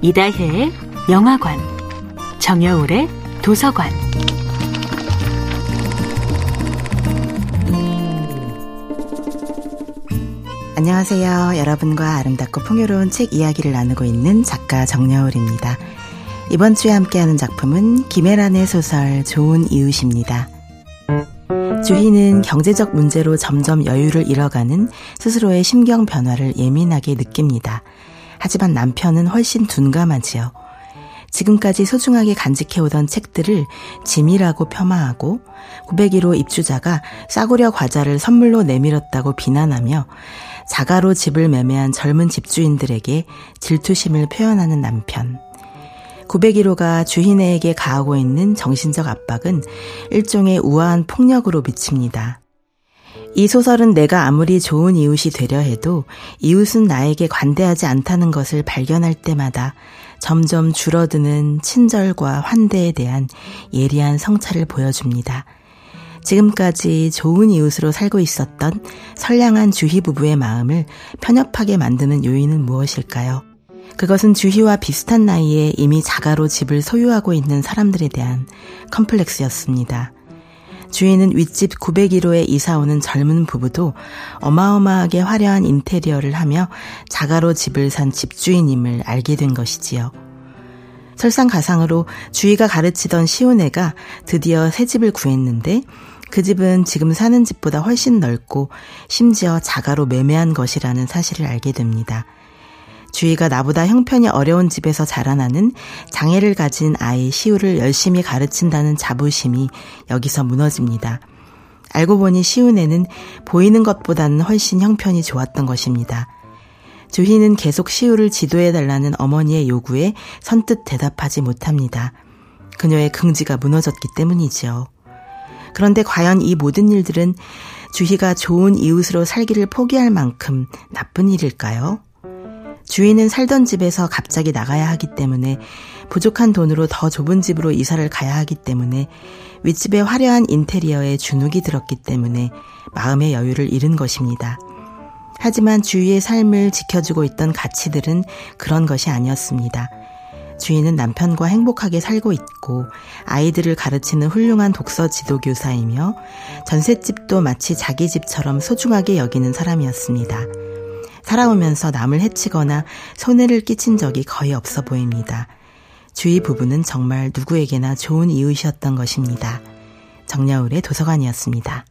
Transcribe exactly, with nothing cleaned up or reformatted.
이다혜의 영화관, 정여울의 도서관. 안녕하세요. 여러분과 아름답고 풍요로운 책 이야기를 나누고 있는 작가 정여울입니다. 이번 주에 함께하는 작품은 김애란의 소설 좋은 이웃입니다. 주희는 경제적 문제로 점점 여유를 잃어가는 스스로의 심경 변화를 예민하게 느낍니다. 하지만 남편은 훨씬 둔감하지요. 지금까지 소중하게 간직해오던 책들을 짐이라고 폄하하고 고백이로 입주자가 싸구려 과자를 선물로 내밀었다고 비난하며 자가로 집을 매매한 젊은 집주인들에게 질투심을 표현하는 남편. 고백이로가 주희네에게 가하고 있는 정신적 압박은 일종의 우아한 폭력으로 미칩니다. 이 소설은 내가 아무리 좋은 이웃이 되려 해도 이웃은 나에게 관대하지 않다는 것을 발견할 때마다 점점 줄어드는 친절과 환대에 대한 예리한 성찰을 보여줍니다. 지금까지 좋은 이웃으로 살고 있었던 선량한 주희 부부의 마음을 편협하게 만드는 요인은 무엇일까요? 그것은 주희와 비슷한 나이에 이미 자가로 집을 소유하고 있는 사람들에 대한 컴플렉스였습니다. 주희는 윗집 구백일 호에 이사오는 젊은 부부도 어마어마하게 화려한 인테리어를 하며 자가로 집을 산 집주인임을 알게 된 것이지요. 설상가상으로 주희가 가르치던 시온애가 드디어 새 집을 구했는데 그 집은 지금 사는 집보다 훨씬 넓고 심지어 자가로 매매한 것이라는 사실을 알게 됩니다. 주희가 나보다 형편이 어려운 집에서 자라나는 장애를 가진 아이 시우를 열심히 가르친다는 자부심이 여기서 무너집니다. 알고 보니 시우네는 보이는 것보다는 훨씬 형편이 좋았던 것입니다. 주희는 계속 시우를 지도해달라는 어머니의 요구에 선뜻 대답하지 못합니다. 그녀의 긍지가 무너졌기 때문이지요. 그런데 과연 이 모든 일들은 주희가 좋은 이웃으로 살기를 포기할 만큼 나쁜 일일까요? 주희는 살던 집에서 갑자기 나가야 하기 때문에 부족한 돈으로 더 좁은 집으로 이사를 가야 하기 때문에 윗집의 화려한 인테리어에 주눅이 들었기 때문에 마음의 여유를 잃은 것입니다. 하지만 주희의 삶을 지켜주고 있던 가치들은 그런 것이 아니었습니다. 주희는 남편과 행복하게 살고 있고 아이들을 가르치는 훌륭한 독서 지도교사이며 전셋집도 마치 자기 집처럼 소중하게 여기는 사람이었습니다. 살아오면서 남을 해치거나 손해를 끼친 적이 거의 없어 보입니다. 주희 부부는 정말 누구에게나 좋은 이웃이었던 것입니다. 정여울의 도서관이었습니다.